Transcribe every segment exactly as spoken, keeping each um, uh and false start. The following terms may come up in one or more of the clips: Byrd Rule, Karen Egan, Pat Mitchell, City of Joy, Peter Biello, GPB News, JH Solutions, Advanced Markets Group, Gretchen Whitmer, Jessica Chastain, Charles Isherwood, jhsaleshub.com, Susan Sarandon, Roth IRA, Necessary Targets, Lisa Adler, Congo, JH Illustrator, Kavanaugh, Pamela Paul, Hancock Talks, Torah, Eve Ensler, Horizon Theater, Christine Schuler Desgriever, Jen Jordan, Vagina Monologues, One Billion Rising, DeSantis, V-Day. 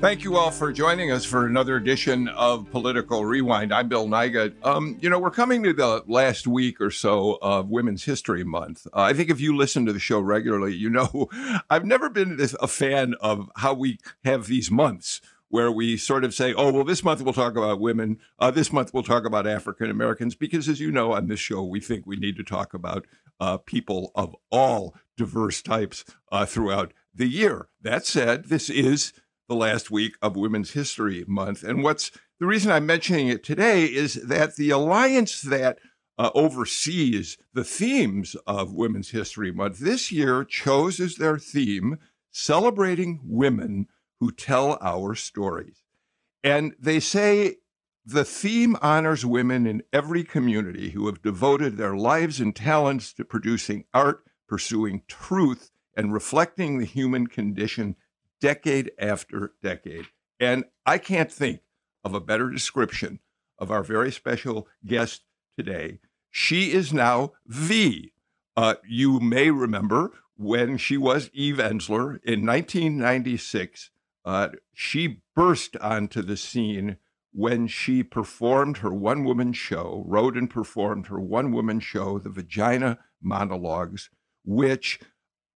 Thank you all for joining us for another edition of Political Rewind. I'm Bill Nigut. Um, you know, we're coming to the last week or so of Women's History Month. Uh, I think if you listen to the show regularly, you know, I've never been this, a fan of how we have these months where we sort of say, oh, well, this month we'll talk about women. Uh, this month we'll talk about African Americans, because as you know, on this show, we think we need to talk about uh, people of all diverse types uh, throughout the year. That said, this is the last week of Women's History Month. And what's the reason I'm mentioning it today is that the alliance that uh, oversees the themes of Women's History Month this year chose as their theme, Celebrating Women Who Tell Our Stories. And they say the theme honors women in every community who have devoted their lives and talents to producing art, pursuing truth, and reflecting the human condition decade after decade. And I can't think of a better description of our very special guest today. She is now V. Uh, you may remember when she was Eve Ensler in nineteen ninety-six, uh, she burst onto the scene when she performed her one-woman show, wrote and performed her one-woman show, The Vagina Monologues, which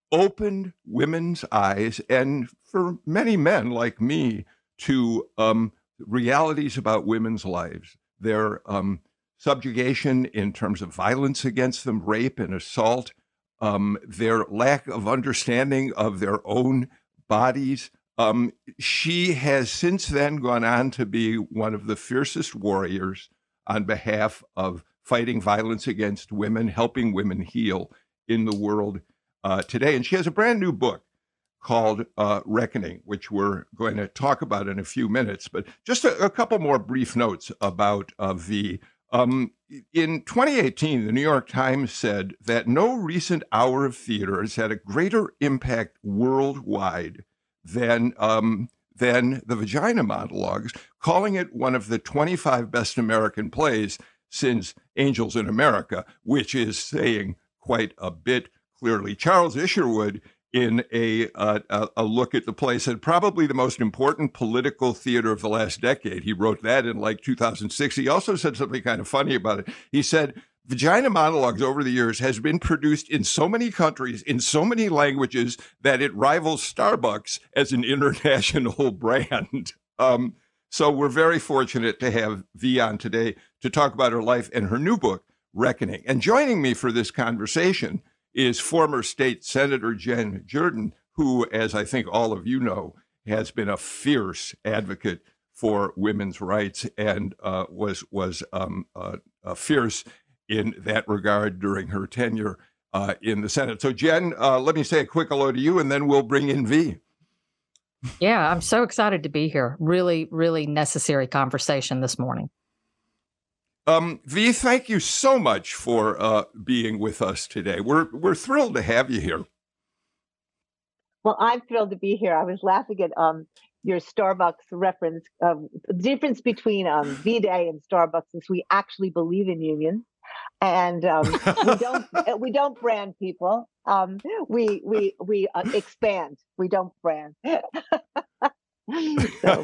opened women's eyes, and for many men like me, to um, realities about women's lives, their um, subjugation in terms of violence against them, rape and assault, um, their lack of understanding of their own bodies. Um, she has since then gone on to be one of the fiercest warriors on behalf of fighting violence against women, helping women heal in the world Uh, today. And she has a brand new book called uh, Reckoning, which we're going to talk about in a few minutes. But just a, a couple more brief notes about uh, V. Um, in twenty eighteen, the New York Times said that no recent hour of theater has had a greater impact worldwide than, um, than The Vagina Monologues, calling it one of the twenty-five best American plays since Angels in America, which is saying quite a bit. Clearly, Charles Isherwood, in a, uh, a look at the play, said probably the most important political theater of the last decade. He wrote that in like two thousand six. He also said something kind of funny about it. He said, Vagina Monologues over the years has been produced in so many countries, in so many languages, that it rivals Starbucks as an international brand. Um, so we're very fortunate to have V on today to talk about her life and her new book, Reckoning. And joining me for this conversation is former state Senator Jen Jordan, who, as I think all of you know, has been a fierce advocate for women's rights and uh, was was um, uh, uh, fierce in that regard during her tenure uh, in the Senate. So, Jen, uh, let me say a quick hello to you, and then we'll bring in V. Yeah, I'm so excited to be here. Really, really necessary conversation this morning. Um, V, thank you so much for uh, being with us today. We're we're thrilled to have you here. Well, I'm thrilled to be here. I was laughing at um, your Starbucks reference. Um, the difference between um, V-Day and Starbucks is we actually believe in unions, and um, we don't we don't brand people. Um, we we we uh, expand. We don't brand. So,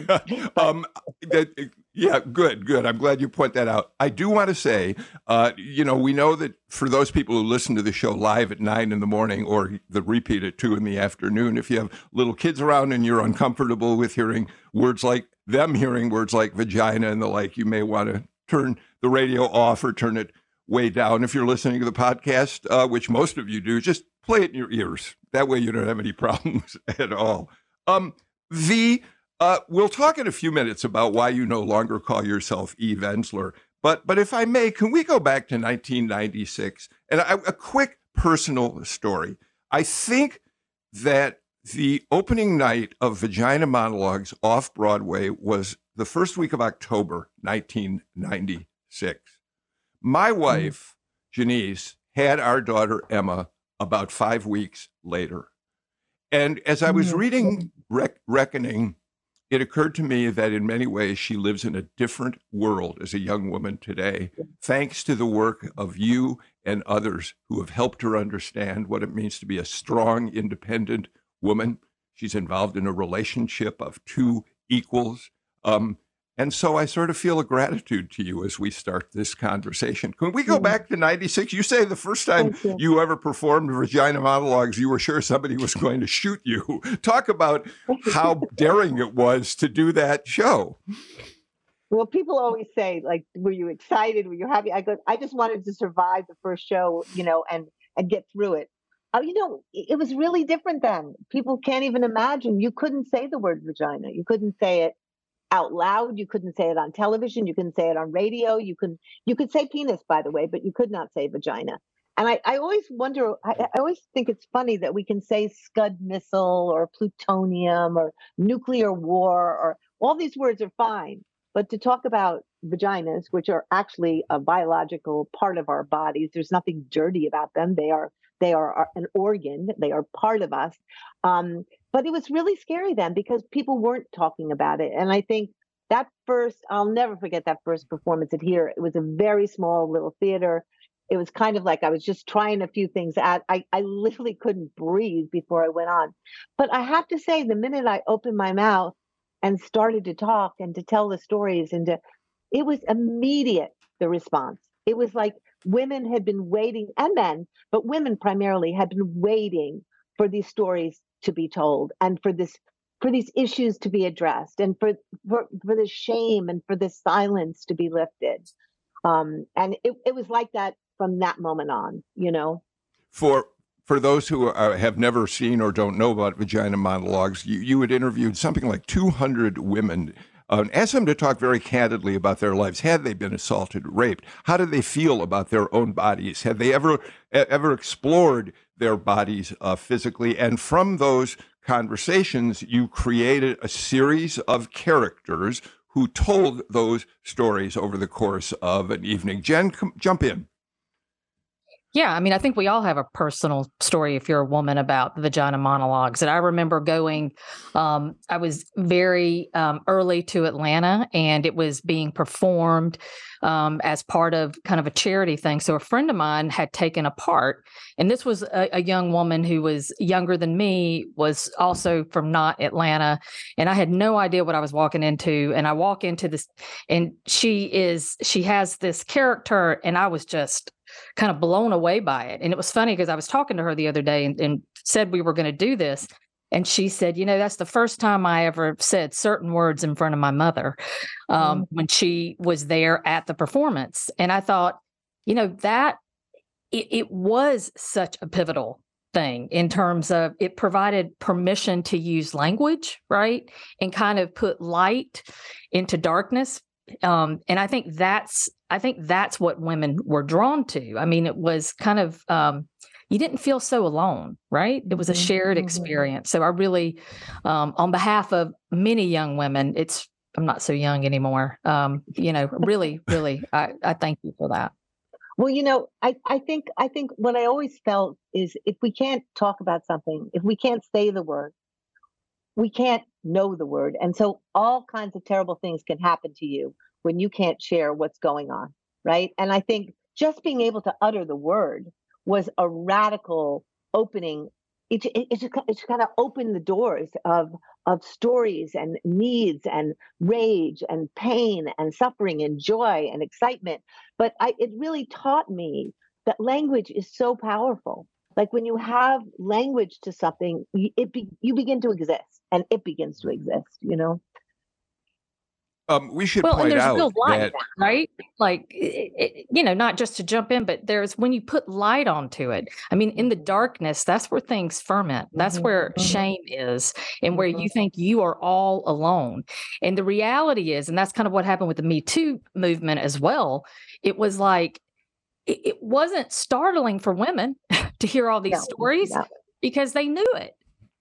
um, that, yeah, good, good. I'm glad you point that out. I do want to say, uh, you know, we know that for those people who listen to the show live at nine in the morning or the repeat at two in the afternoon, if you have little kids around and you're uncomfortable with hearing words like them hearing words like vagina and the like, you may want to turn the radio off or turn it way down. If you're listening to the podcast, uh, which most of you do, just play it in your ears. That way you don't have any problems at all. Um, V, Uh, we'll talk in a few minutes about why you no longer call yourself Eve Ensler. But but if I may, can we go back to nineteen ninety-six? And I, a quick personal story. I think that The opening night of Vagina Monologues off Broadway was the first week of October, nineteen ninety-six. My wife, Janice, had our daughter, Emma, about five weeks later. And as I was reading Rec- Reckoning, it occurred to me that in many ways she lives in a different world as a young woman today, thanks to the work of you and others who have helped her understand what it means to be a strong, independent woman. She's involved in a relationship of two equals. Um, and so I sort of feel a gratitude to you as we start this conversation. Can we go back to ninety-six? You say the first time you. you ever performed Vagina Monologues, you were sure somebody was going to shoot you. Talk about how daring it was to do that show. Well, people always say, like, were you excited? Were you happy? I go, I just wanted to survive the first show, you know, and, and get through it. Oh, you know, it was really different then. People can't even imagine. You couldn't say the word vagina. You couldn't say it out loud. You couldn't say it on television. You couldn't say it on radio. You could you could say penis, by the way, but you could not say vagina. And I, I always wonder, I, I always think it's funny that we can say scud missile or plutonium or nuclear war, or all these words are fine. But to talk about vaginas, which are actually a biological part of our bodies, there's nothing dirty about them. They are They are an organ. They are part of us. Um, but it was really scary then because people weren't talking about it. And I think that first, I'll never forget that first performance at here. It was a very small little theater. It was kind of like I was just trying a few things out. I, I literally couldn't breathe before I went on. But I have to say, the minute I opened my mouth and started to talk and to tell the stories, and to, it was immediate, the response. It was like, women had been waiting, and men, but women primarily had been waiting for these stories to be told, and for this, for these issues to be addressed, and for for, for the shame and for the silence to be lifted. Um, and it, it was like that from that moment on, you know. For for those who uh, have never seen or don't know about Vagina Monologues, you, you had interviewed something like two hundred women. Um, ask them to talk very candidly about their lives. Had they been assaulted, raped? How did they feel about their own bodies? Had they ever ever explored their bodies uh, physically? And from those conversations, you created a series of characters who told those stories over the course of an evening. Jen, come, jump in. Yeah, I mean, I think we all have a personal story if you're a woman about Vagina Monologues. And I remember going, um, I was very um, early to Atlanta, and it was being performed um, as part of kind of a charity thing. So a friend of mine had taken a part, and this was a, a young woman who was younger than me, was also from not Atlanta. And I had no idea what I was walking into. And I walk into this, and she is, she has this character, and I was just kind of blown away by it. And it was funny because I was talking to her the other day and, and said we were going to do this. And she said, you know, that's the first time I ever said certain words in front of my mother um, mm-hmm. when she was there at the performance. And I thought, you know, that it, it was such a pivotal thing in terms of it provided permission to use language, right? And kind of put light into darkness. Um, and I think that's I think that's what women were drawn to. I mean, it was kind of um, you didn't feel so alone, right? It was a shared experience. So I really, um, on behalf of many young women, it's I'm not so young anymore. Um, you know, really, really, I, I thank you for that. Well, you know, I, I think I think what I always felt is if we can't talk about something, if we can't say the word, we can't know the word. And so all kinds of terrible things can happen to you when you can't share what's going on, right? And I think just being able to utter the word was a radical opening. It, it, it, just, it just kind of opened the doors of, of stories and needs and rage and pain and suffering and joy and excitement. But I, it really taught me that language is so powerful. Like when you have language to something, it be, you begin to exist, and it begins to exist, you know? Um, we should well, point and there's out real light, that, right? Like, it, it, you know, not just to jump in, but there's when you put light onto it. I mean, in the darkness, that's where things ferment. That's mm-hmm. where mm-hmm. shame is, and where mm-hmm. you think you are all alone. And the reality is, and that's kind of what happened with the Me Too movement as well. It was like, it, it wasn't startling for women to hear all these no, stories no. because they knew it.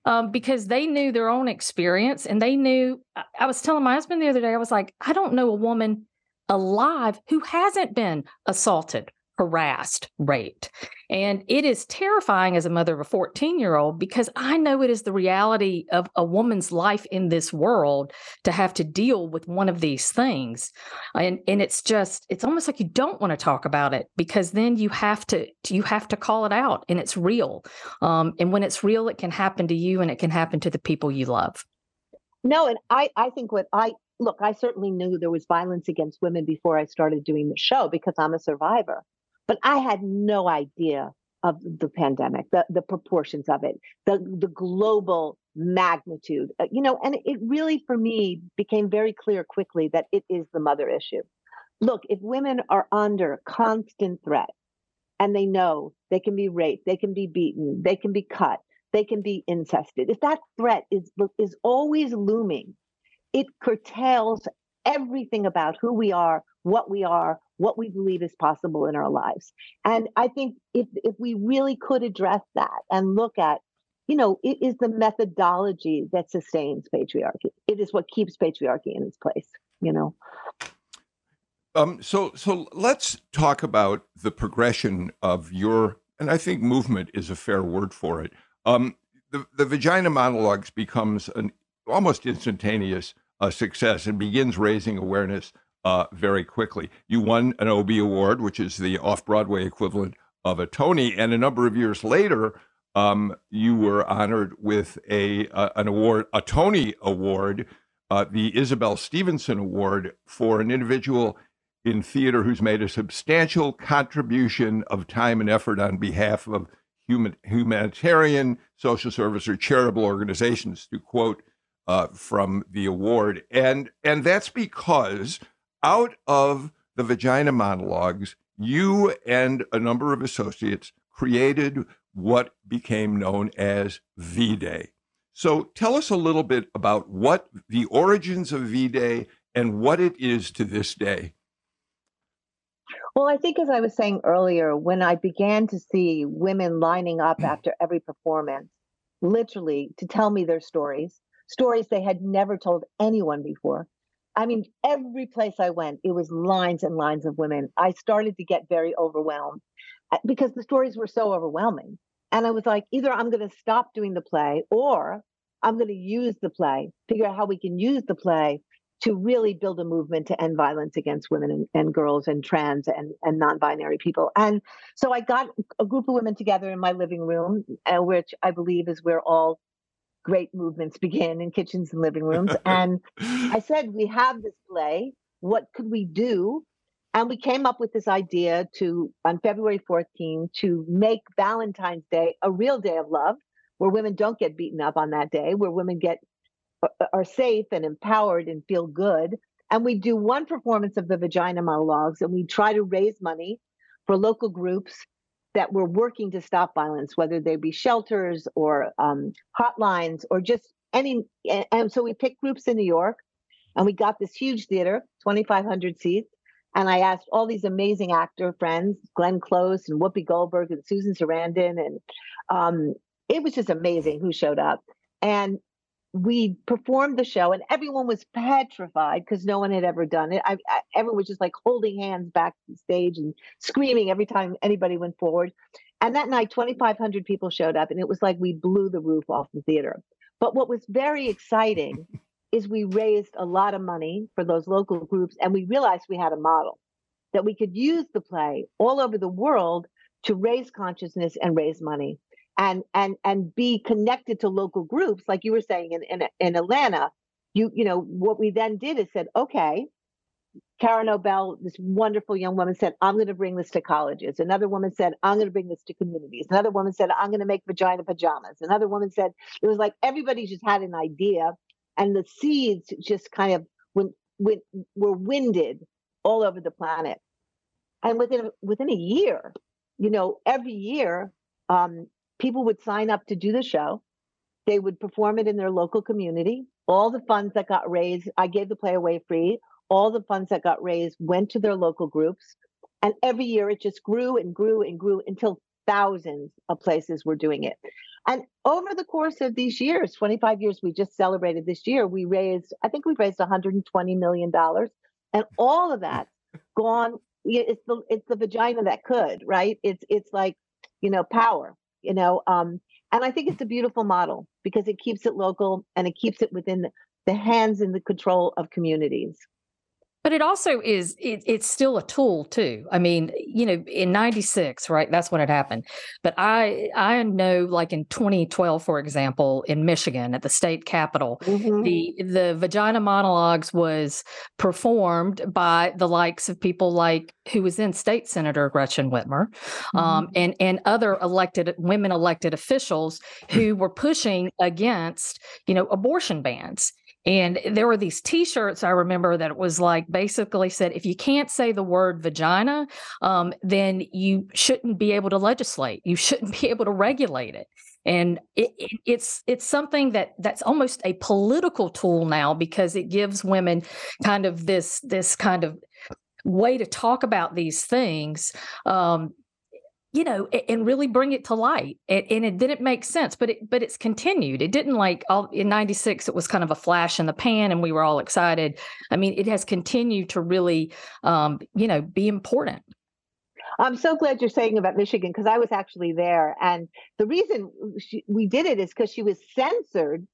um, because they knew their own experience. And they knew, I was telling my husband the other day, I was like, I don't know a woman alive who hasn't been assaulted, harassed, raped. And it is terrifying as a mother of a fourteen-year-old, because I know it is the reality of a woman's life in this world to have to deal with one of these things. And and it's just, it's almost like you don't want to talk about it, because then you have to, you have to call it out, and it's real. Um, and when it's real, it can happen to you, and it can happen to the people you love. No, and I, I think what I, look, I certainly knew there was violence against women before I started doing the show, because I'm a survivor. But I had no idea of the pandemic, the, the proportions of it, the, the global magnitude, you know, and it really, for me, became very clear quickly that it is the mother issue. Look, if women are under constant threat, and they know they can be raped, they can be beaten, they can be cut, they can be incested, if that threat is, is always looming, it curtails everything about who we are, what we are, what we believe is possible in our lives. And I think if if we really could address that and look at, you know, it is the methodology that sustains patriarchy. It is what keeps patriarchy in its place, you know. Um, so, so let's talk about the progression of your, and I think movement is a fair word for it. Um, the, the Vagina Monologues becomes an almost instantaneous uh, success and begins raising awareness Uh, very quickly. You won an Obie Award, which is the off-Broadway equivalent of a Tony. And a number of years later, um, you were honored with a uh, an award, a Tony Award, uh, the Isabel Stevenson Award, for an individual in theater who's made a substantial contribution of time and effort on behalf of human, humanitarian, social service, or charitable organizations, to quote uh, from the award. And, and that's because out of the Vagina Monologues, you and a number of associates created what became known as V-Day. So tell us a little bit about what the origins of V-Day and what it is to this day. Well, I think, as I was saying earlier, when I began to see women lining up after every performance, literally to tell me their stories, stories they had never told anyone before, I mean, every place I went, it was lines and lines of women. I started to get very overwhelmed because the stories were so overwhelming. And I was like, either I'm going to stop doing the play, or I'm going to use the play, figure out how we can use the play to really build a movement to end violence against women and, and girls and trans and, and non-binary people. And so I got a group of women together in my living room, uh, which I believe is where all great movements begin, in kitchens and living rooms. And I said, we have this play. What could we do? And we came up with this idea to, on February fourteenth, to make Valentine's Day a real day of love, where women don't get beaten up on that day, where women get are safe and empowered and feel good. And we do one performance of the Vagina Monologues, and we try to raise money for local groups that we're working to stop violence, whether they be shelters or um, hotlines or just any. And so we picked groups in New York, and we got this huge theater, twenty-five hundred seats. And I asked all these amazing actor friends, Glenn Close and Whoopi Goldberg and Susan Sarandon. And um, it was just amazing who showed up. And we performed the show, and everyone was petrified because no one had ever done it. I, I, everyone was just like holding hands back on stage and screaming every time anybody went forward. And that night, twenty-five hundred people showed up, and it was like we blew the roof off the theater. But what was very exciting is we raised a lot of money for those local groups, and we realized we had a model that we could use the play all over the world to raise consciousness and raise money. And and and be connected to local groups, like you were saying in, in in Atlanta. You you know what we then did is said, okay, Karen O'Bell, this wonderful young woman, said, I'm going to bring this to colleges. Another woman said, I'm going to bring this to communities. Another woman said, I'm going to make vagina pajamas. Another woman said, it was like everybody just had an idea, and the seeds just kind of went, went were winded all over the planet. And within within a year, you know, every year. Um, People would sign up to do the show. They would perform it in their local community. All the funds that got raised, I gave the play away free. All the funds that got raised went to their local groups. And every year it just grew and grew and grew until thousands of places were doing it. And over the course of these years, twenty-five years, we just celebrated this year, we raised, I think we've raised one hundred twenty million dollars. And all of that's gone. It's the, it's the vagina that could, right? It's, it's like, you know, power, you know, um, and I think it's a beautiful model because it keeps it local and it keeps it within the hands and the control of communities. But it also is, it, it's still a tool too. I mean, you know, in ninety-six, right, that's when it happened. But I I know, like in twenty twelve, for example, in Michigan at the state capitol, mm-hmm. the, the Vagina Monologues was performed by the likes of people like who was then State Senator Gretchen Whitmer, mm-hmm. um, and, and other elected, women elected officials who were pushing against, you know, abortion bans. And there were these T-shirts I remember that it was like basically said, if you can't say the word vagina, um, then you shouldn't be able to legislate. You shouldn't be able to regulate it. And it, it, it's it's something that that's almost a political tool now because it gives women kind of this this kind of way to talk about these things. Um, you know, and really bring it to light. And, and it didn't make sense, but it, but it's continued. It didn't like all in ninety-six, it was kind of a flash in the pan and we were all excited. I mean, it has continued to really, um, you know, be important. I'm so glad you're saying about Michigan because I was actually there. And the reason she, we did it is because she was censored,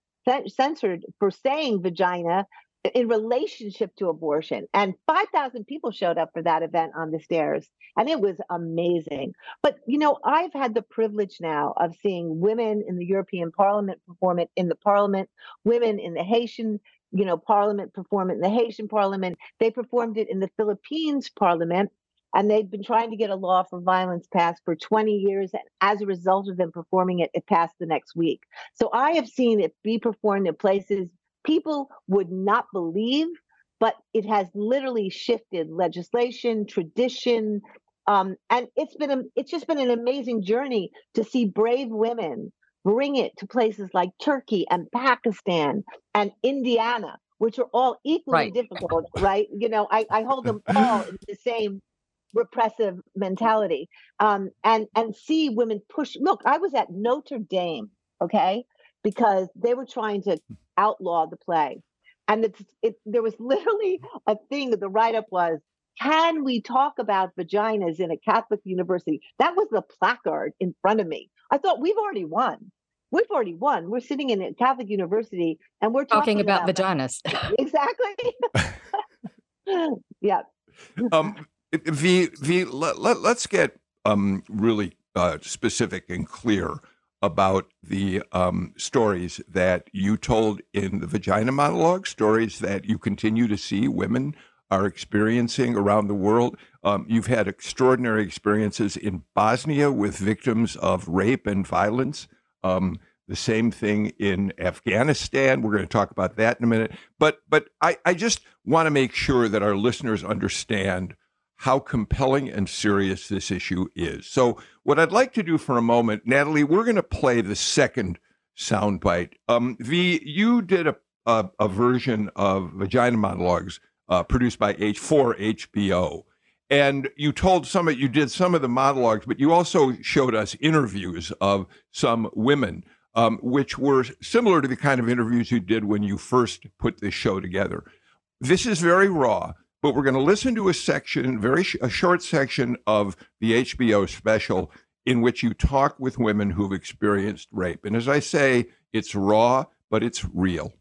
censored for saying vagina in relationship to abortion. And five thousand people showed up for that event on the stairs. And it was amazing. But, you know, I've had the privilege now of seeing women in the European Parliament perform it in the Parliament, women in the Haitian, you know, Parliament perform it in the Haitian Parliament. They performed it in the Philippines Parliament. And they've been trying to get a law for violence passed for twenty years. And as a result of them performing it, it passed the next week. So I have seen it be performed in places people would not believe, but it has literally shifted legislation, tradition, um, and it's been a, it's just been an amazing journey to see brave women bring it to places like Turkey and Pakistan and Indiana, which are all equally right. difficult, right? You know, I, I hold them all in the same repressive mentality, um, and and see women push. Look, I was at Notre Dame, okay, because they were trying to outlaw the play. And it's, it, there was literally a thing that the write-up was, can we talk about vaginas in a Catholic university? That was the placard in front of me. I thought, we've already won. We've already won. We're sitting in a Catholic university and we're talking, talking about, about vaginas. Exactly. Yeah. Um, the, the, let, let, let's get um, really uh, specific and clear about the um, stories that you told in the Vagina Monologue, stories that you continue to see women are experiencing around the world. Um, you've had extraordinary experiences in Bosnia with victims of rape and violence. Um, the same thing in Afghanistan. We're going to talk about that in a minute. But but I, I just want to make sure that our listeners understand how compelling and serious this issue is. So what I'd like to do for a moment, Natalie, we're going to play the second soundbite. Um, v, you did a, a, a version of Vagina Monologues uh, produced by H for H B O, and you told some of you did some of the monologues, but you also showed us interviews of some women, um, which were similar to the kind of interviews you did when you first put this show together. This is very raw. But we're going to listen to a section, very sh- a short section of the H B O special in which you talk with women who've experienced rape. And as I say, it's raw, but it's real.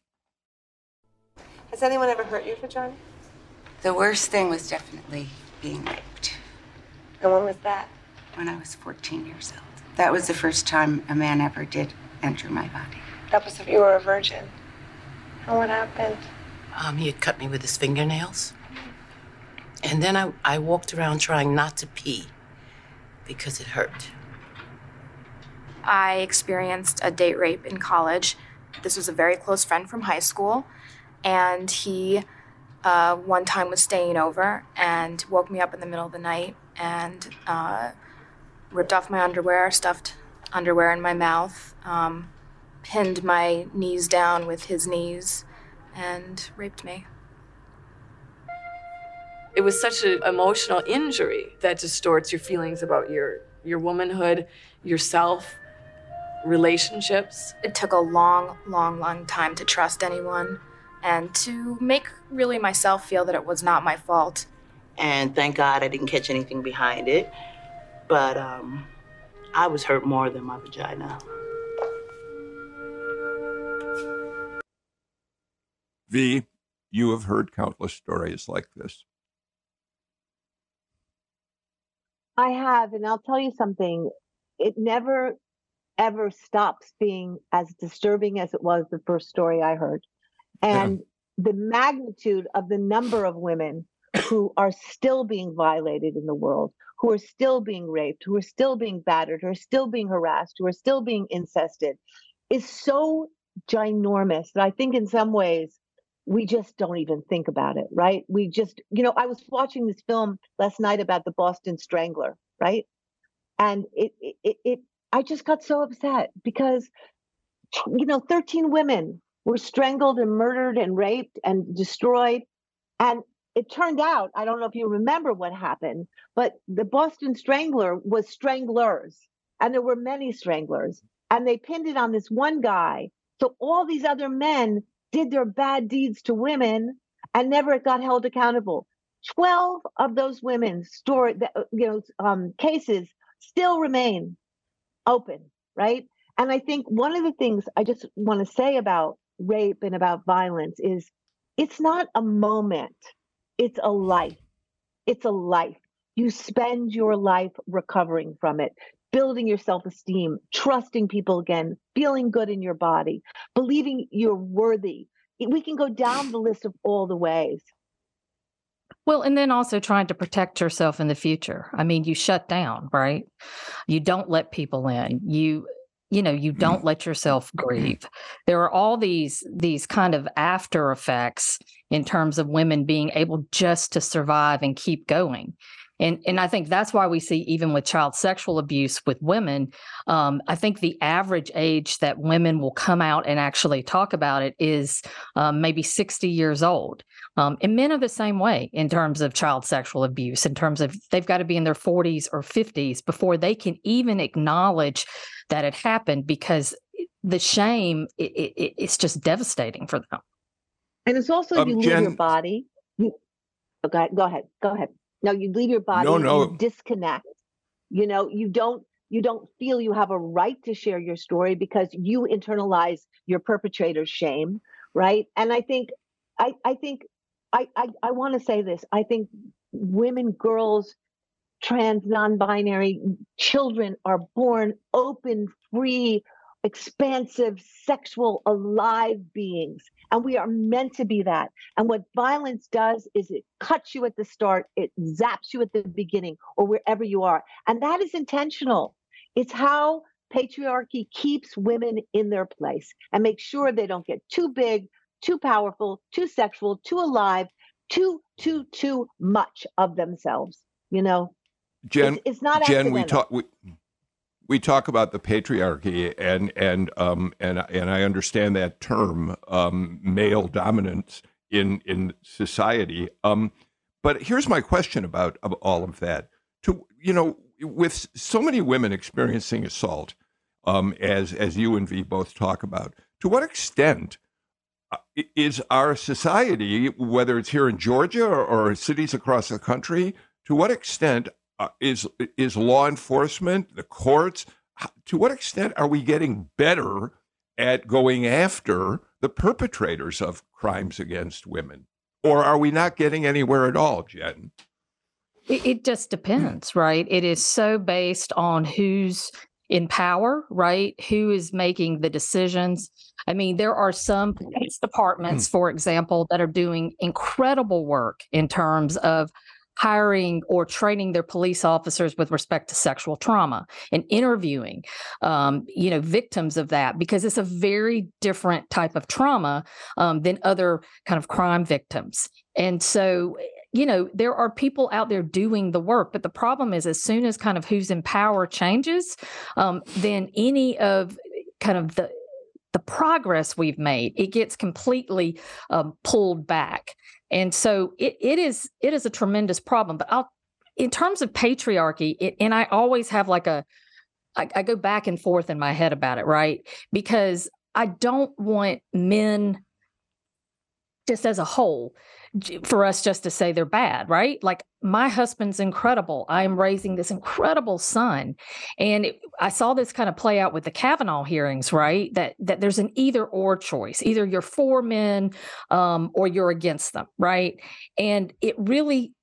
Has anyone ever hurt your vagina? The worst thing was definitely being raped. And when was that? When I was fourteen years old. That was the first time a man ever did enter my body. That was if you were a virgin. And what happened? Um, he had cut me with his fingernails. And then I, I walked around trying not to pee because it hurt. I experienced a date rape in college. This was a very close friend from high school. And he uh, one time was staying over and woke me up in the middle of the night and uh, ripped off my underwear, stuffed underwear in my mouth, um, pinned my knees down with his knees, and raped me. It was such an emotional injury that distorts your feelings about your, your womanhood, yourself, relationships. It took a long, long, long time to trust anyone and to make really myself feel that it was not my fault. And thank God I didn't catch anything behind it. But um, I was hurt more than my vagina. V, you have heard countless stories like this. I have, and I'll tell you something. It never, ever stops being as disturbing as it was the first story I heard. And yeah. The magnitude of the number of women who are still being violated in the world, who are still being raped, who are still being battered, who are still being harassed, who are still being incested, is so ginormous that I think in some ways we just don't even think about it, right? We just, you know, I was watching this film last night about the Boston Strangler, right? And it, it, it, I just got so upset because, you know, thirteen women were strangled and murdered and raped and destroyed. And it turned out, I don't know if you remember what happened, but the Boston Strangler was stranglers, and there were many stranglers, and they pinned it on this one guy. So all these other men did their bad deeds to women and never got held accountable. twelve of those women's story, you know, um, cases still remain open, right? And I think one of the things I just want to say about rape and about violence is it's not a moment. It's a life. It's a life. You spend your life recovering from it, building your self-esteem, trusting people again, feeling good in your body, believing you're worthy. We can go down the list of all the ways. Well, and then also trying to protect yourself in the future. I mean, you shut down, right? You don't let people in. You... you know, you don't let yourself grieve. There are all these these kind of after effects in terms of women being able just to survive and keep going. And and I think that's why we see even with child sexual abuse with women, um, I think the average age that women will come out and actually talk about it is um, maybe sixty years old. Um, and men are the same way in terms of child sexual abuse, in terms of they've got to be in their forties or fifties before they can even acknowledge that it happened, because the shame, it, it, it's just devastating for them. And it's also um, you leave Jen, your body. You, oh, go ahead, go ahead. Go ahead. No, you leave your body no, no. and you disconnect. You know, you don't you don't feel you have a right to share your story because you internalize your perpetrator's shame, right? And I think I I think I I, I want to say this. I think women, girls, trans, non-binary children are born open, free, expansive, sexual, alive beings. And we are meant to be that. And what violence does is it cuts you at the start, it zaps you at the beginning or wherever you are. And that is intentional. It's how patriarchy keeps women in their place and makes sure they don't get too big, too powerful, too sexual, too alive, too, too, too much of themselves, you know? Jen, it's, it's not Jen, we talk we, we talk about the patriarchy, and and um and and I understand that term, um, male dominance in in society. Um, but here's my question about all of that. To you know, with so many women experiencing assault, um, as as you and V both talk about, to what extent is our society, whether it's here in Georgia or, or cities across the country, to what extent Uh, is is law enforcement, the courts, how, to what extent are we getting better at going after the perpetrators of crimes against women? Or are we not getting anywhere at all, Jen? It, it just depends, right? It is so based on who's in power, right? Who is making the decisions? I mean, there are some police departments, for example, that are doing incredible work in terms of hiring or training their police officers with respect to sexual trauma and interviewing, um, you know, victims of that, because it's a very different type of trauma um, than other kind of crime victims. And so, you know, there are people out there doing the work, but the problem is as soon as kind of who's in power changes, um, then any of kind of the, the progress we've made, it gets completely um, pulled back. And so it, it is it is a tremendous problem. But I'll, in terms of patriarchy, it, and I always have like a I, I go back and forth in my head about it, right? Because I don't want men just as a whole for us just to say they're bad, right? Like, my husband's incredible. I am raising this incredible son. And it, I saw this kind of play out with the Kavanaugh hearings, right? That that there's an either or choice. Either you're for men um, or you're against them, right? And it really,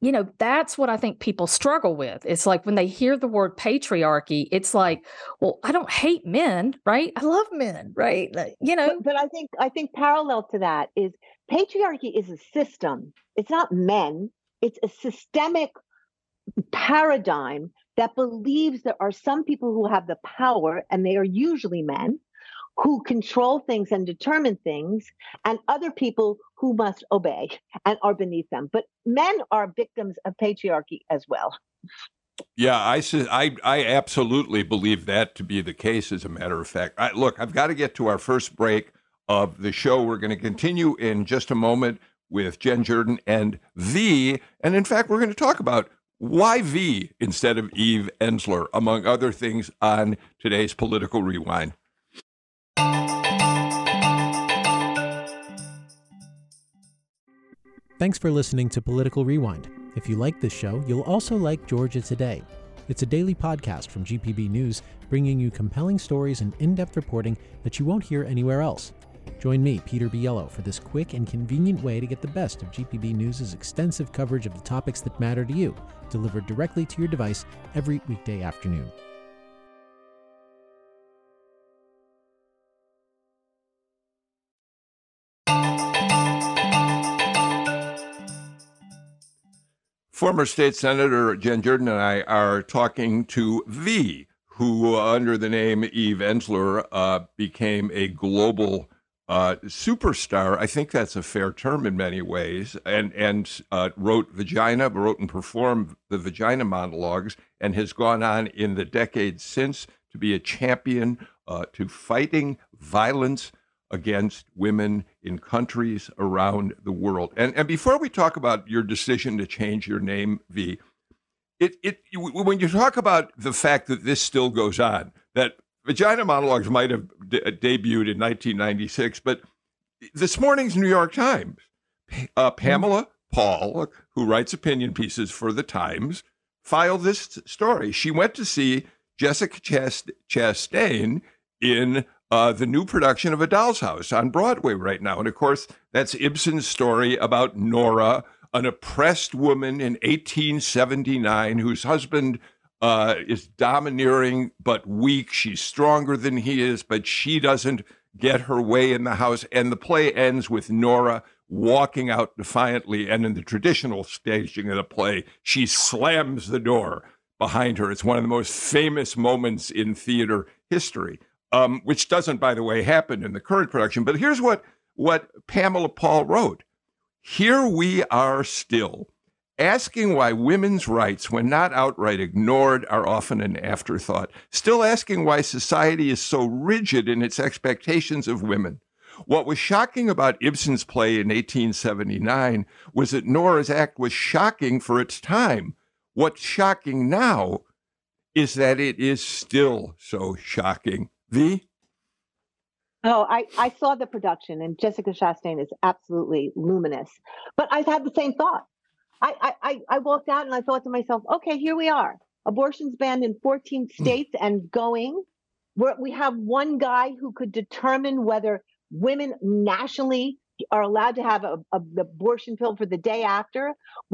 you know, that's what I think people struggle with. It's like when they hear the word patriarchy, it's like, well, I don't hate men, right? I love men, right? Like, you know, but, but I think I think parallel to that is patriarchy is a system. It's not men. It's a systemic paradigm that believes there are some people who have the power, and they are usually men, who control things and determine things, and other people who must obey and are beneath them. But men are victims of patriarchy as well. Yeah, I, I, I absolutely believe that to be the case, as a matter of fact. I, look, I've got to get to our first break of the show. We're going to continue in just a moment with Jen Jordan and V. And in fact, we're going to talk about why V instead of Eve Ensler, among other things, on today's Political Rewind. Thanks for listening to Political Rewind. If you like this show, you'll also like Georgia Today. It's a daily podcast from G P B News, bringing you compelling stories and in-depth reporting that you won't hear anywhere else. Join me, Peter Biello, for this quick and convenient way to get the best of G P B News' extensive coverage of the topics that matter to you, delivered directly to your device every weekday afternoon. Former State Senator Jen Jordan and I are talking to V, who, uh, under the name Eve Ensler, uh, became a global Uh, superstar. I think that's a fair term in many ways, and and uh, wrote Vagina, wrote and performed the Vagina Monologues, and has gone on in the decades since to be a champion uh, to fighting violence against women in countries around the world. And and before we talk about your decision to change your name, V, it it when you talk about the fact that this still goes on, that Vagina Monologues might have de- debuted in nineteen ninety-six, but this morning's New York Times, uh, Pamela Paul, who writes opinion pieces for the Times, filed this story. She went to see Jessica Chast- Chastain in uh, the new production of A Doll's House on Broadway right now. And of course, that's Ibsen's story about Nora, an oppressed woman in eighteen seventy-nine whose husband Uh, is domineering but weak. She's stronger than he is, but she doesn't get her way in the house. And the play ends with Nora walking out defiantly. And in the traditional staging of the play, she slams the door behind her. It's one of the most famous moments in theater history, um, which doesn't, by the way, happen in the current production. But here's what, what Pamela Paul wrote. Here we are still, asking why women's rights, when not outright ignored, are often an afterthought. Still asking why society is so rigid in its expectations of women. What was shocking about Ibsen's play in eighteen seventy-nine was that Nora's act was shocking for its time. What's shocking now is that it is still so shocking. The Oh, I, I saw the production, and Jessica Chastain is absolutely luminous. But I've had the same thought. I, I I walked out and I thought to myself, okay, here we are. Abortion's banned in fourteen states and going. We're, we have one guy who could determine whether women nationally are allowed to have a, a abortion pill for the day after.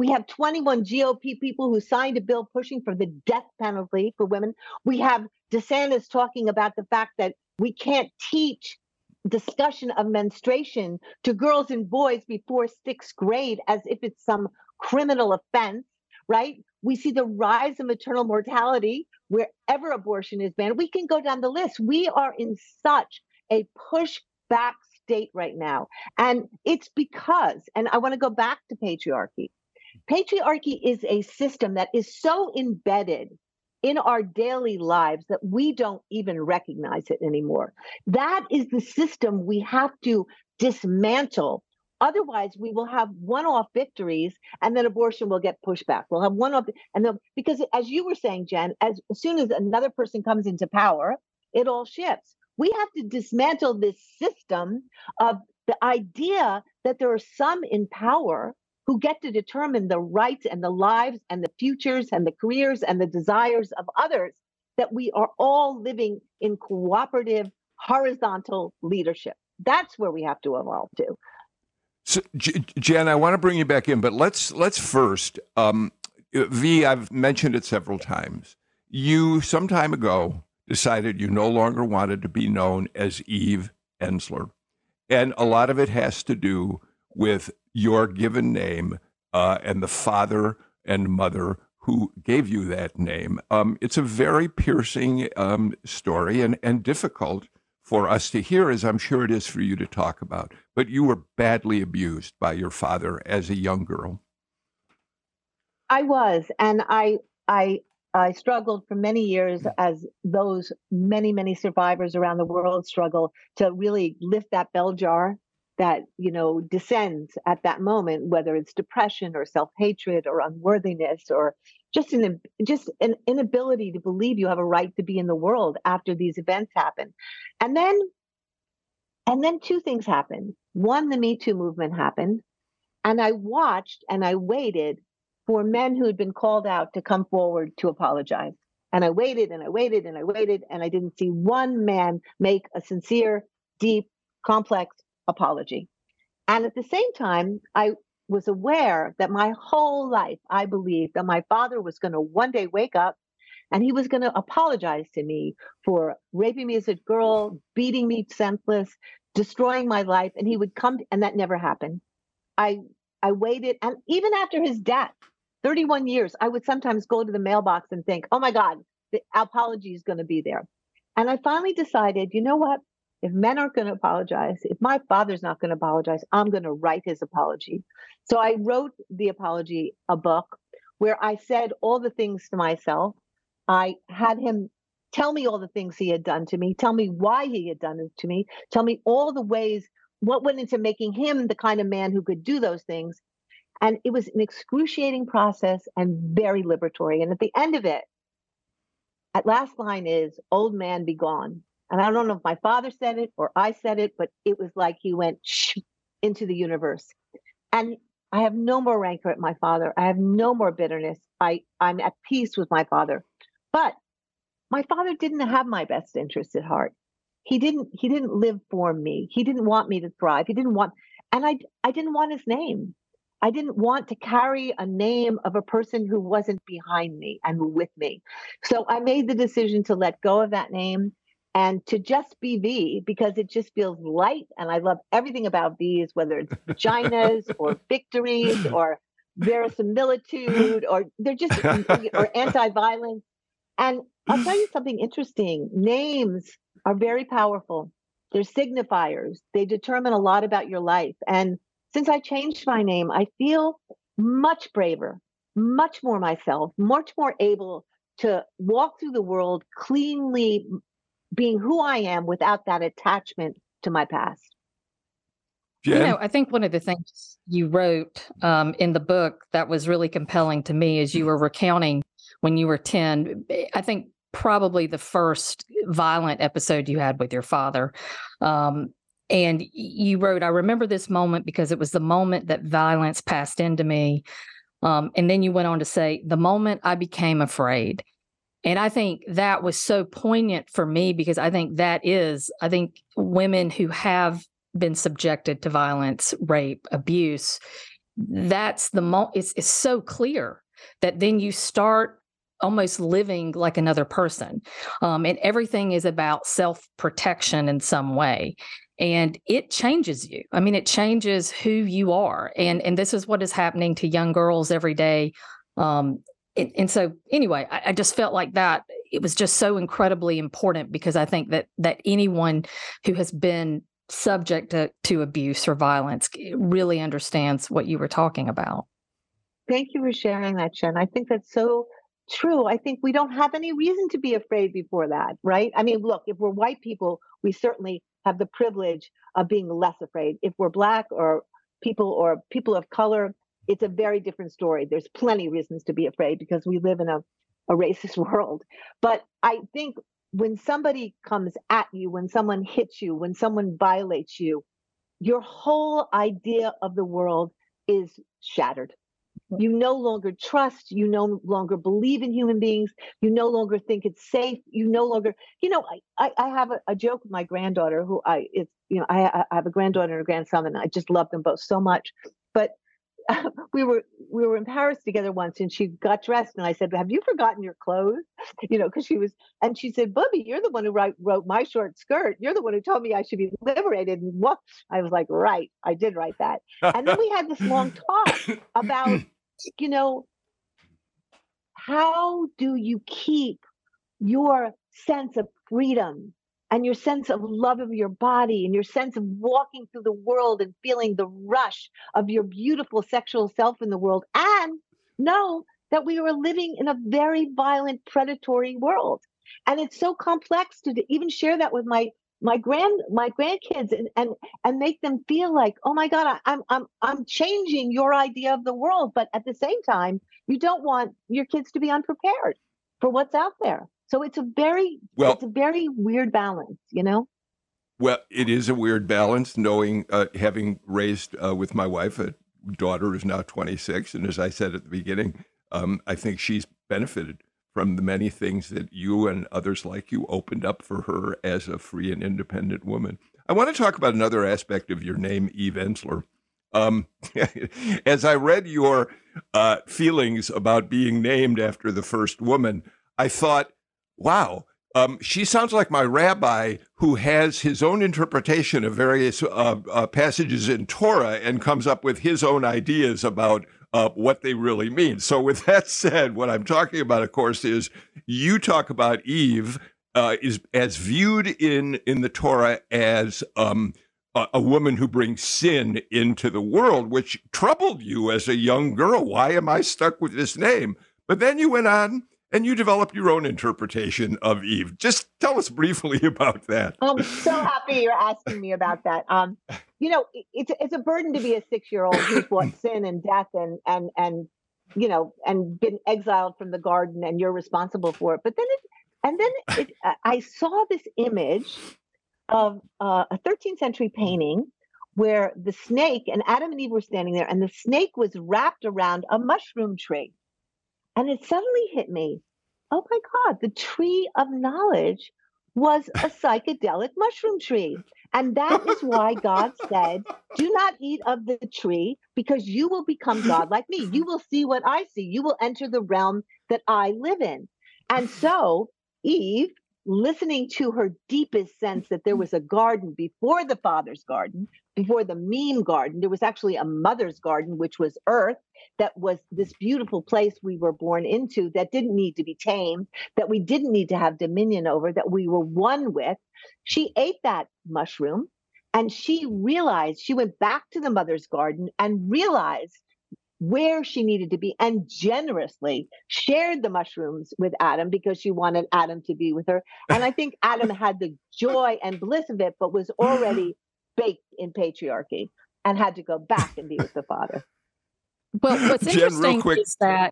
We have twenty-one G O P people who signed a bill pushing for the death penalty for women. We have DeSantis talking about the fact that we can't teach discussion of menstruation to girls and boys before sixth grade as if it's some criminal offense, right? We see the rise of maternal mortality wherever abortion is banned. We can go down the list. We are in such a pushback state right now. And it's because, and I want to go back to patriarchy. Patriarchy is a system that is so embedded in our daily lives that we don't even recognize it anymore. That is the system we have to dismantle Otherwise, we will have one-off victories, and then abortion will get pushed back. We'll have one-off, and then, because as you were saying, Jen, as, as soon as another person comes into power, it all shifts. We have to dismantle this system of the idea that there are some in power who get to determine the rights and the lives and the futures and the careers and the desires of others, that we are all living in cooperative, horizontal leadership. That's where we have to evolve to. So, Jen, I want to bring you back in, but let's let's first, um, V, I've mentioned it several times. You, some time ago, decided you no longer wanted to be known as Eve Ensler. And a lot of it has to do with your given name uh, and the father and mother who gave you that name. Um, it's a very piercing um, story and, and difficult for us to hear, as I'm sure it is for you to talk about. But you were badly abused by your father as a young girl. I was, and I, I, I struggled for many years, as those many, many survivors around the world struggle, to really lift that bell jar that, you know, descends at that moment, whether it's depression or self-hatred or unworthiness or just an just an inability to believe you have a right to be in the world after these events happen. And then, and then two things happened. One, the Me Too movement happened, and I watched and I waited for men who had been called out to come forward to apologize. And I waited and I waited and I waited, and I didn't see one man make a sincere, deep, complex apology. And at the same time, I was aware that my whole life, I believed that my father was going to one day wake up and he was going to apologize to me for raping me as a girl, beating me senseless, destroying my life. And he would come, and that never happened. I, I waited. And even after his death, thirty-one years, I would sometimes go to the mailbox and think, oh my God, the apology is going to be there. And I finally decided, you know what? If men aren't going to apologize, if my father's not going to apologize, I'm going to write his apology. So I wrote the apology, a book where I said all the things to myself. I had him tell me all the things he had done to me, tell me why he had done it to me, tell me all the ways, what went into making him the kind of man who could do those things. And it was an excruciating process and very liberatory. And at the end of it, at last line is, "Old man, be gone." And I don't know if my father said it or I said it, but it was like he went shh, into the universe. And I have no more rancor at my father. I have no more bitterness. I, I'm at peace with my father. But my father didn't have my best interest at heart. He didn't, he didn't live for me. He didn't want me to thrive. He didn't want, and I, I didn't want his name. I didn't want to carry a name of a person who wasn't behind me and with me. So I made the decision to let go of that name and to just be V, because it just feels light. And I love everything about V's, whether it's vaginas or victories or verisimilitude, or they're just, or anti-violence. And I'll tell you something interesting. Names are very powerful. They're signifiers. They determine a lot about your life. And since I changed my name, I feel much braver, much more myself, much more able to walk through the world cleanly, being who I am without that attachment to my past. Jen? You know, I think one of the things you wrote um, in the book that was really compelling to me is you were recounting when you were ten, I think probably the first violent episode you had with your father. Um, and you wrote, "I remember this moment because it was the moment that violence passed into me." Um, and then you went on to say, "The moment I became afraid." And I think that was so poignant for me, because I think that is, I think women who have been subjected to violence, rape, abuse, that's the moment, it's, it's so clear that then you start almost living like another person. Um, and everything is about self-protection in some way. And it changes you. I mean, it changes who you are. And, and this is what is happening to young girls every day. Um, And, and so anyway, I, I just felt like that it was just so incredibly important, because I think that that anyone who has been subject to, to abuse or violence really understands what you were talking about. Thank you for sharing that, Jen. I think that's so true. I think we don't have any reason to be afraid before that, right? I mean, look, if we're white people, we certainly have the privilege of being less afraid. If we're Black or people or people of color, it's a very different story. There's plenty of reasons to be afraid because we live in a, a racist world. But I think when somebody comes at you, when someone hits you, when someone violates you, your whole idea of the world is shattered. You no longer trust. You no longer believe in human beings. You no longer think it's safe. You no longer, you know, I, I have a, a joke with my granddaughter who I, it's, you know, I, I have a granddaughter and a grandson, and I just love them both so much. But uh, we were we were in Paris together once, and she got dressed, and I said, "Have you forgotten your clothes?" You know, because she was, and she said, "Bubby, you're the one who write, wrote my short skirt. You're the one who told me I should be liberated." And what? I was like, "Right, I did write that." And then we had this long talk about, you know, how do you keep your sense of freedom and your sense of love of your body and your sense of walking through the world and feeling the rush of your beautiful sexual self in the world, and know that we are living in a very violent, predatory world? And it's so complex to even share that with my my grand my grandkids and and and make them feel like, oh my God, I, I'm I'm I'm changing your idea of the world. But at the same time, you don't want your kids to be unprepared for what's out there. So it's a very well, it's a very weird balance, you know. Well, it is a weird balance. Knowing, uh, having raised uh, with my wife a daughter who's now twenty-six, and as I said at the beginning, um, I think she's benefited from the many things that you and others like you opened up for her as a free and independent woman. I want to talk about another aspect of your name, Eve Ensler. Um, as I read your uh, feelings about being named after the first woman, I thought, wow, um, she sounds like my rabbi who has his own interpretation of various uh, uh, passages in Torah and comes up with his own ideas about Uh, what they really mean. So with that said, what I'm talking about, of course, is you talk about Eve uh, is as viewed in in the Torah as um, a, a woman who brings sin into the world, which troubled you as a young girl. Why am I stuck with this name? But then you went on and you developed your own interpretation of Eve. Just tell us briefly about that. I'm so happy you're asking me about that. Um, you know, it's it's a burden to be a six-year-old who's brought sin and death and and and you know and been exiled from the garden, and you're responsible for it. But then, it, and then it, I saw this image of uh, a thirteenth century painting where the snake and Adam and Eve were standing there, and the snake was wrapped around a mushroom tree. And it suddenly hit me, oh my God, the tree of knowledge was a psychedelic mushroom tree. And that is why God said, do not eat of the tree, because you will become God like me. You will see what I see. You will enter the realm that I live in. And so Eve, listening to her deepest sense that there was a garden before the Father's garden, before the meme garden, there was actually a mother's garden, which was earth, that was this beautiful place we were born into that didn't need to be tamed, that we didn't need to have dominion over, that we were one with. She ate that mushroom, and she realized, she went back to the mother's garden and realized where she needed to be, and generously shared the mushrooms with Adam because she wanted Adam to be with her. And I think Adam had the joy and bliss of it, but was already baked in patriarchy and had to go back and be with the father. Well, what's interesting is that,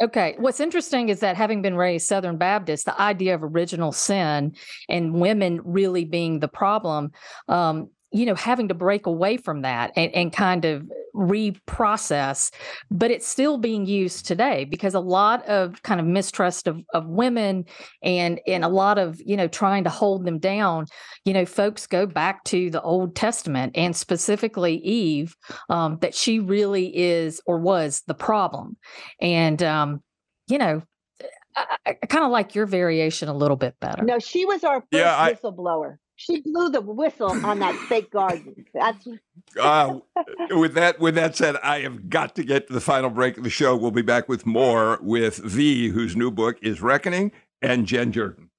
okay, what's interesting is that having been raised Southern Baptist, the idea of original sin and women really being the problem, um, you know, having to break away from that and, and kind of reprocess, but it's still being used today because a lot of kind of mistrust of, of women and, and a lot of, you know, trying to hold them down, you know, folks go back to the Old Testament and specifically Eve, um, that she really is or was the problem. And, um, you know, I, I kind of like your variation a little bit better. No, she was our first yeah, I- whistleblower. She blew the whistle on that fake garden. That's uh, with that. With that said, I have got to get to the final break of the show. We'll be back with more with V, whose new book is Reckoning, and Jen Jordan.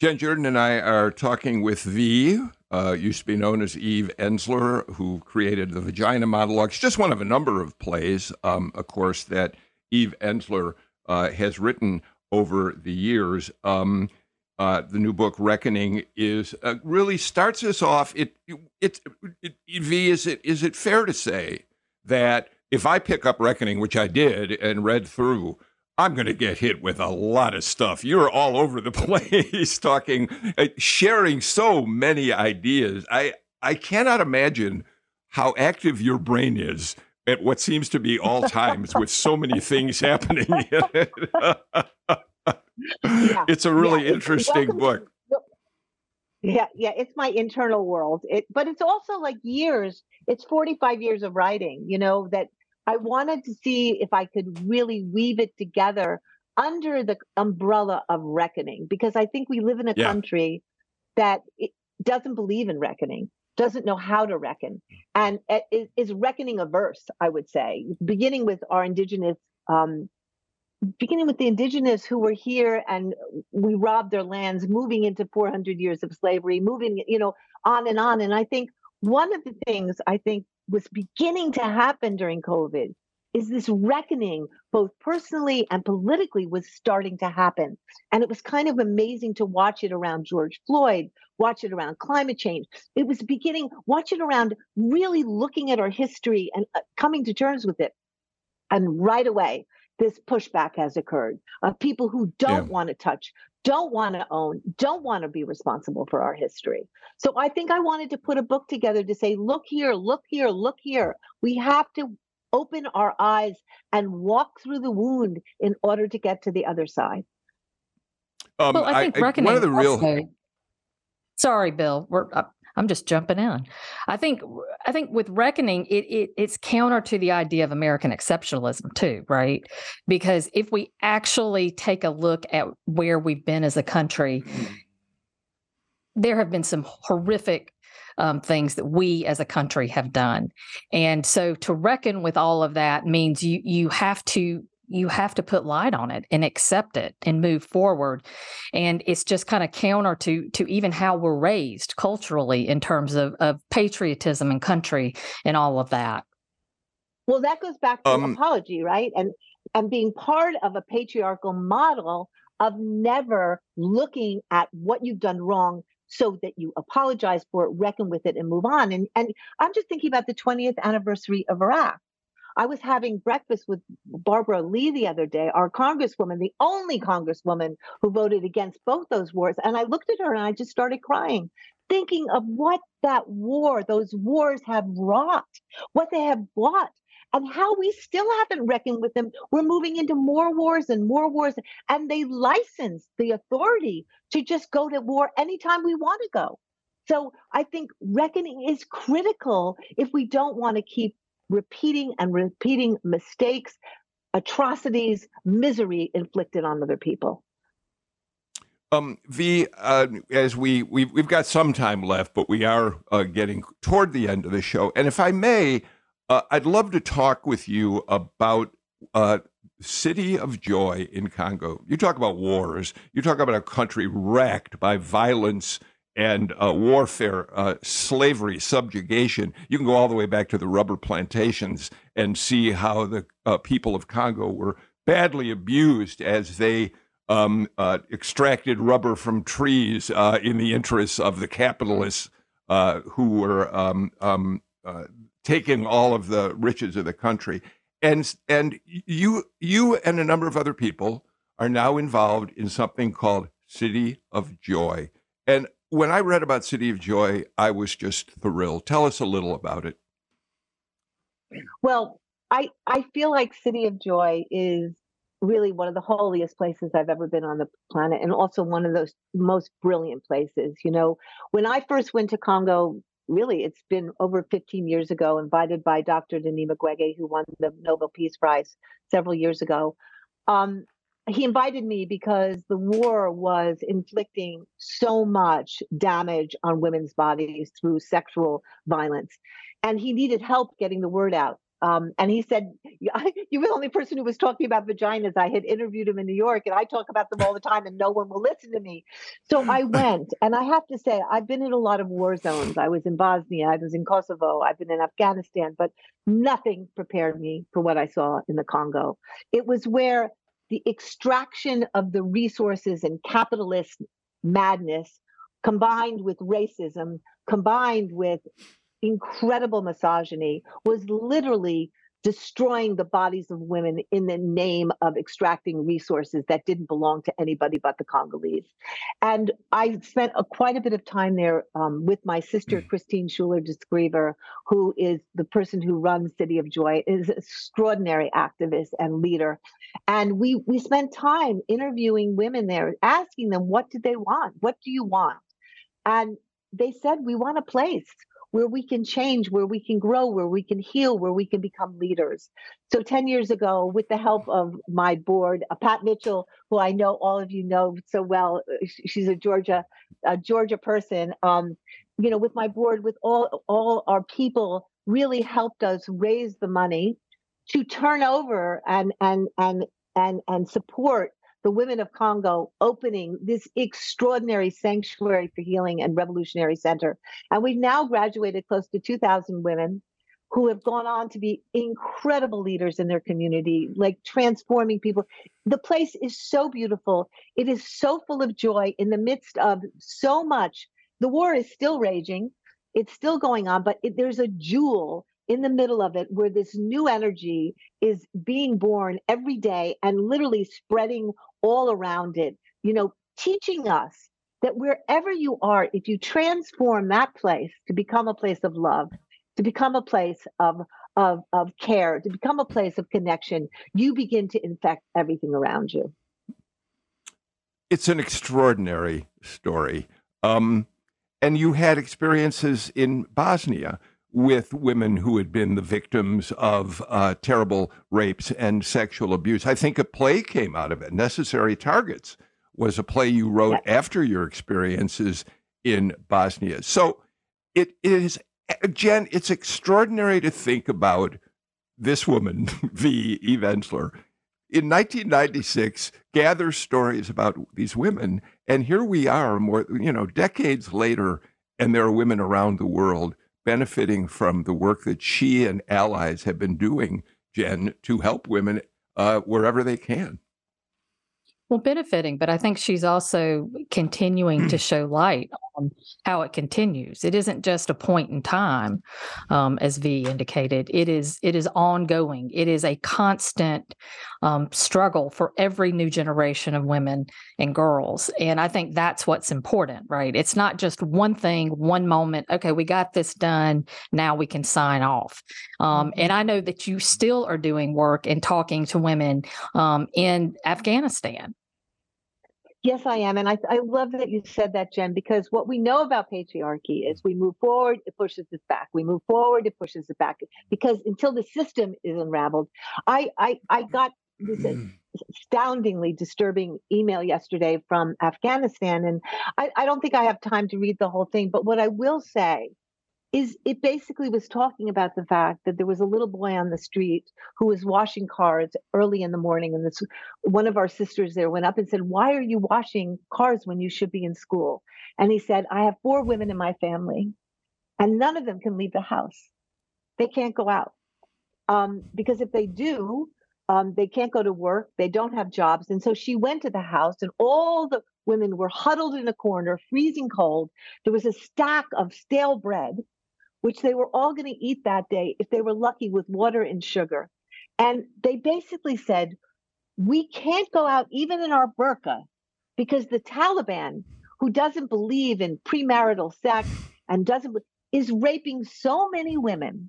Jen Jordan and I are talking with V. Uh, used to be known as Eve Ensler, who created the Vagina Monologues, just one of a number of plays, um, of course, that Eve Ensler uh, has written over the years. Um, uh, the new book, Reckoning, is uh, really starts us off. It, it, it, it, V, is it is it fair to say that if I pick up Reckoning, which I did and read through, I'm going to get hit with a lot of stuff? You're all over the place talking, uh, sharing so many ideas. I, I cannot imagine how active your brain is at what seems to be all times with so many things happening in it. Yeah. It's a really yeah, interesting it book. Yeah, yeah, it's my internal world. It, but it's also like years. It's forty-five years of writing, you know, that I wanted to see if I could really weave it together under the umbrella of reckoning, because I think we live in a yeah. country that it doesn't believe in reckoning, doesn't know how to reckon, and it is reckoning averse, I would say, beginning with our indigenous, um, beginning with the indigenous who were here and we robbed their lands, moving into four hundred years of slavery, moving, you know, on and on. And I think one of the things I think was beginning to happen during COVID is this reckoning, both personally and politically, was starting to happen. And it was kind of amazing to watch it around George Floyd, watch it around climate change. It was beginning, watch it around really looking at our history and uh, coming to terms with it. And right away, this pushback has occurred of people who don't yeah. want to touch, don't want to own, don't want to be responsible for our history. So I think I wanted to put a book together to say, look here, look here, look here. We have to open our eyes and walk through the wound in order to get to the other side. Um, well, I think I, reckoning. One of the real... also, sorry, Bill. We're, I'm just jumping in. I think I think with reckoning, it, it it's counter to the idea of American exceptionalism too, right? Because if we actually take a look at where we've been as a country, there have been some horrific Um, things that we as a country have done. And so to reckon with all of that means you you have to you have to put light on it and accept it and move forward. And it's just kind of counter to to even how we're raised culturally in terms of, of patriotism and country and all of that. Well, that goes back to um, apology, right? And and being part of a patriarchal model of never looking at what you've done wrong, so that you apologize for it, reckon with it, and move on. And and I'm just thinking about the twentieth anniversary of Iraq. I was having breakfast with Barbara Lee the other day, our congresswoman, the only congresswoman who voted against both those wars. And I looked at her and I just started crying, thinking of what that war, those wars have wrought, what they have brought, and how we still haven't reckoned with them. We're moving into more wars and more wars, and they license the authority to just go to war anytime we want to go. So I think reckoning is critical if we don't want to keep repeating and repeating mistakes, atrocities, misery inflicted on other people. Um, v, uh, as we, we've, we've got some time left, but we are uh, getting toward the end of the show. And if I may, Uh, I'd love to talk with you about uh, City of Joy in Congo. You talk about wars. You talk about a country wrecked by violence and uh, warfare, uh, slavery, subjugation. You can go all the way back to the rubber plantations and see how the uh, people of Congo were badly abused as they um, uh, extracted rubber from trees uh, in the interests of the capitalists uh, who were um, um, uh, taking all of the riches of the country. And and you you and a number of other people are now involved in something called City of Joy. And when I read about City of Joy, I was just thrilled. Tell us a little about it. Well, I I feel like City of Joy is really one of the holiest places I've ever been on the planet, and also one of those most brilliant places. You know, when I first went to Congo, really, it's been over fifteen years ago, invited by Doctor Denis Mukwege, who won the Nobel Peace Prize several years ago. Um, he invited me because the war was inflicting so much damage on women's bodies through sexual violence, and he needed help getting the word out. Um, and he said, you were the only person who was talking about vaginas. I had interviewed him in New York, and I talk about them all the time, and no one will listen to me. So I went, and I have to say, I've been in a lot of war zones. I was in Bosnia, I was in Kosovo, I've been in Afghanistan, but nothing prepared me for what I saw in the Congo. It was where the extraction of the resources and capitalist madness combined with racism, combined with incredible misogyny, was literally destroying the bodies of women in the name of extracting resources that didn't belong to anybody but the Congolese. And I spent a, quite a bit of time there um, with my sister, Christine Schuler Desgriever, who is the person who runs City of Joy, is an extraordinary activist and leader. And we we spent time interviewing women there, asking them, what did they want? What do you want? And they said, we want a place where we can change, where we can grow, where we can heal, where we can become leaders. So ten years ago, with the help of my board, uh, Pat Mitchell, who I know all of you know so well, she's a Georgia, a Georgia person. Um, you know, with my board, with all all our people, really helped us raise the money to turn over and and and and and support the women of Congo, opening this extraordinary sanctuary for healing and revolutionary center. And we've now graduated close to two thousand women who have gone on to be incredible leaders in their community, like transforming people. The place is so beautiful. It is so full of joy in the midst of so much. The war is still raging. It's still going on, but it, there's a jewel in the middle of it, where this new energy is being born every day and literally spreading all around it, you know, teaching us that wherever you are, if you transform that place to become a place of love, to become a place of, of, of care, to become a place of connection, you begin to infect everything around you. It's an extraordinary story. Um, and you had experiences in Bosnia with women who had been the victims of uh, terrible rapes and sexual abuse. I think a play came out of it. Necessary Targets was a play you wrote yes. after your experiences in Bosnia. So it is, Jen, it's extraordinary to think about this woman, V. Eve Ensler, in nineteen ninety-six, gather stories about these women. And here we are more, you know, decades later, and there are women around the world benefiting from the work that she and allies have been doing, Jen, to help women uh, wherever they can. Well, benefiting, but I think she's also continuing to show light on how it continues. It isn't just a point in time, um, as V indicated. It is it is ongoing. It is a constant um, struggle for every new generation of women and girls. And I think that's what's important, right? It's not just one thing, one moment. Okay, we got this done. Now we can sign off. Um, and I know that you still are doing work and talking to women um, in Afghanistan. Yes, I am. And I, I love that you said that, Jen, because what we know about patriarchy is we move forward, it pushes us back. We move forward, it pushes us back. Because until the system is unraveled, I, I, I got this astoundingly disturbing email yesterday from Afghanistan. And I, I don't think I have time to read the whole thing. But what I will say is it basically was talking about the fact that there was a little boy on the street who was washing cars early in the morning. And this, one of our sisters there went up and said, why are you washing cars when you should be in school? And he said, I have four women in my family and none of them can leave the house. They can't go out um, because if they do, um, they can't go to work. They don't have jobs. And so she went to the house and all the women were huddled in a corner, freezing cold. There was a stack of stale bread, which they were all going to eat that day if they were lucky with water and sugar. And they basically said, we can't go out even in our burqa because the Taliban, who doesn't believe in premarital sex and doesn't, is raping so many women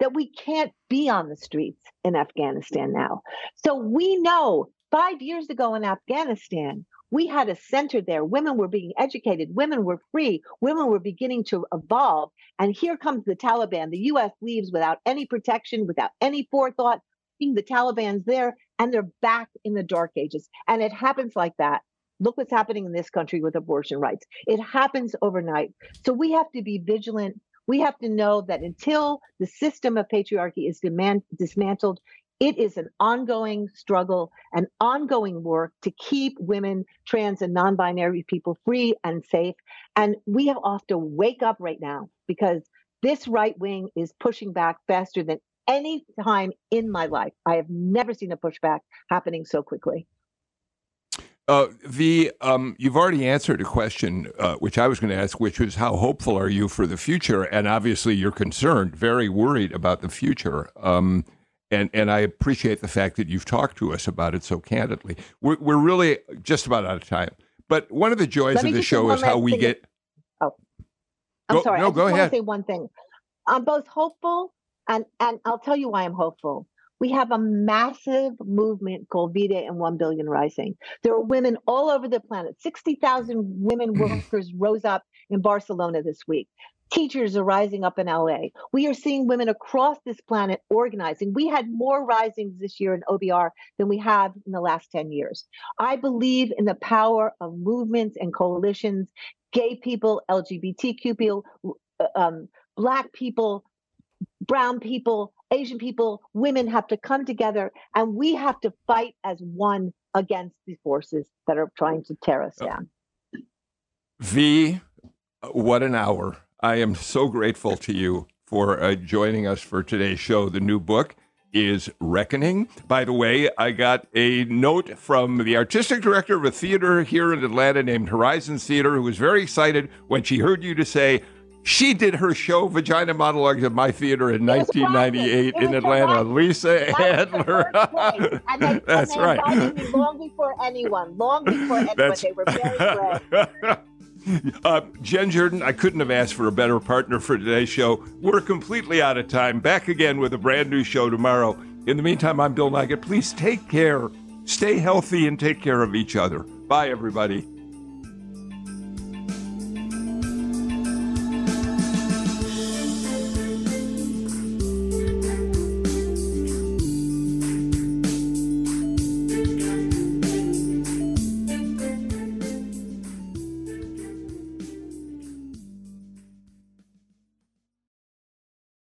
that we can't be on the streets in Afghanistan now. So we know five years ago in Afghanistan, we had a center there. Women were being educated. Women were free. Women were beginning to evolve. And here comes the Taliban. The U S leaves without any protection, without any forethought. The Taliban's there, and they're back in the dark ages. And it happens like that. Look what's happening in this country with abortion rights. It happens overnight. So we have to be vigilant. We have to know that until the system of patriarchy is demand- dismantled, it is an ongoing struggle, an ongoing work to keep women, trans and non-binary people free and safe. And we have to wake up right now because this right wing is pushing back faster than any time in my life. I have never seen a pushback happening so quickly. Uh, v, um, you've already answered a question, uh, which I was going to ask, which was how hopeful are you for the future? And obviously you're concerned, very worried about the future. Um, and, and I appreciate the fact that you've talked to us about it so candidly. We're, we're really just about out of time. But one of the joys of the show is how we get... Oh, I'm go, sorry. No, I just go ahead. I want to say one thing. I'm both hopeful, and, and I'll tell you why I'm hopeful. We have a massive movement called V-Day and One Billion Rising. There are women all over the planet. sixty thousand women workers rose up in Barcelona this week. Teachers are rising up in L A. We are seeing women across this planet organizing. We had more risings this year in O B R than we have in the last ten years. I believe in the power of movements and coalitions, gay people, L G B T Q people, um, Black people, brown people, Asian people, women have to come together, and we have to fight as one against the forces that are trying to tear us down. V, what an hour. I am so grateful to you for uh, joining us for today's show. The new book is Reckoning. By the way, I got a note from the artistic director of a theater here in Atlanta named Horizon Theater, who was very excited when she heard you to say, she did her show, Vagina Monologues, at my theater in nineteen ninety-eight in Atlanta. Lisa Adler. And they, That's and they right. invited me long before anyone. Long before anyone. That's... They were very brave. Uh, Jen Jordan, I couldn't have asked for a better partner for today's show. We're completely out of time. Back again with a brand new show tomorrow. In the meantime, I'm Bill Nigut. Please take care. Stay healthy and take care of each other. Bye, everybody.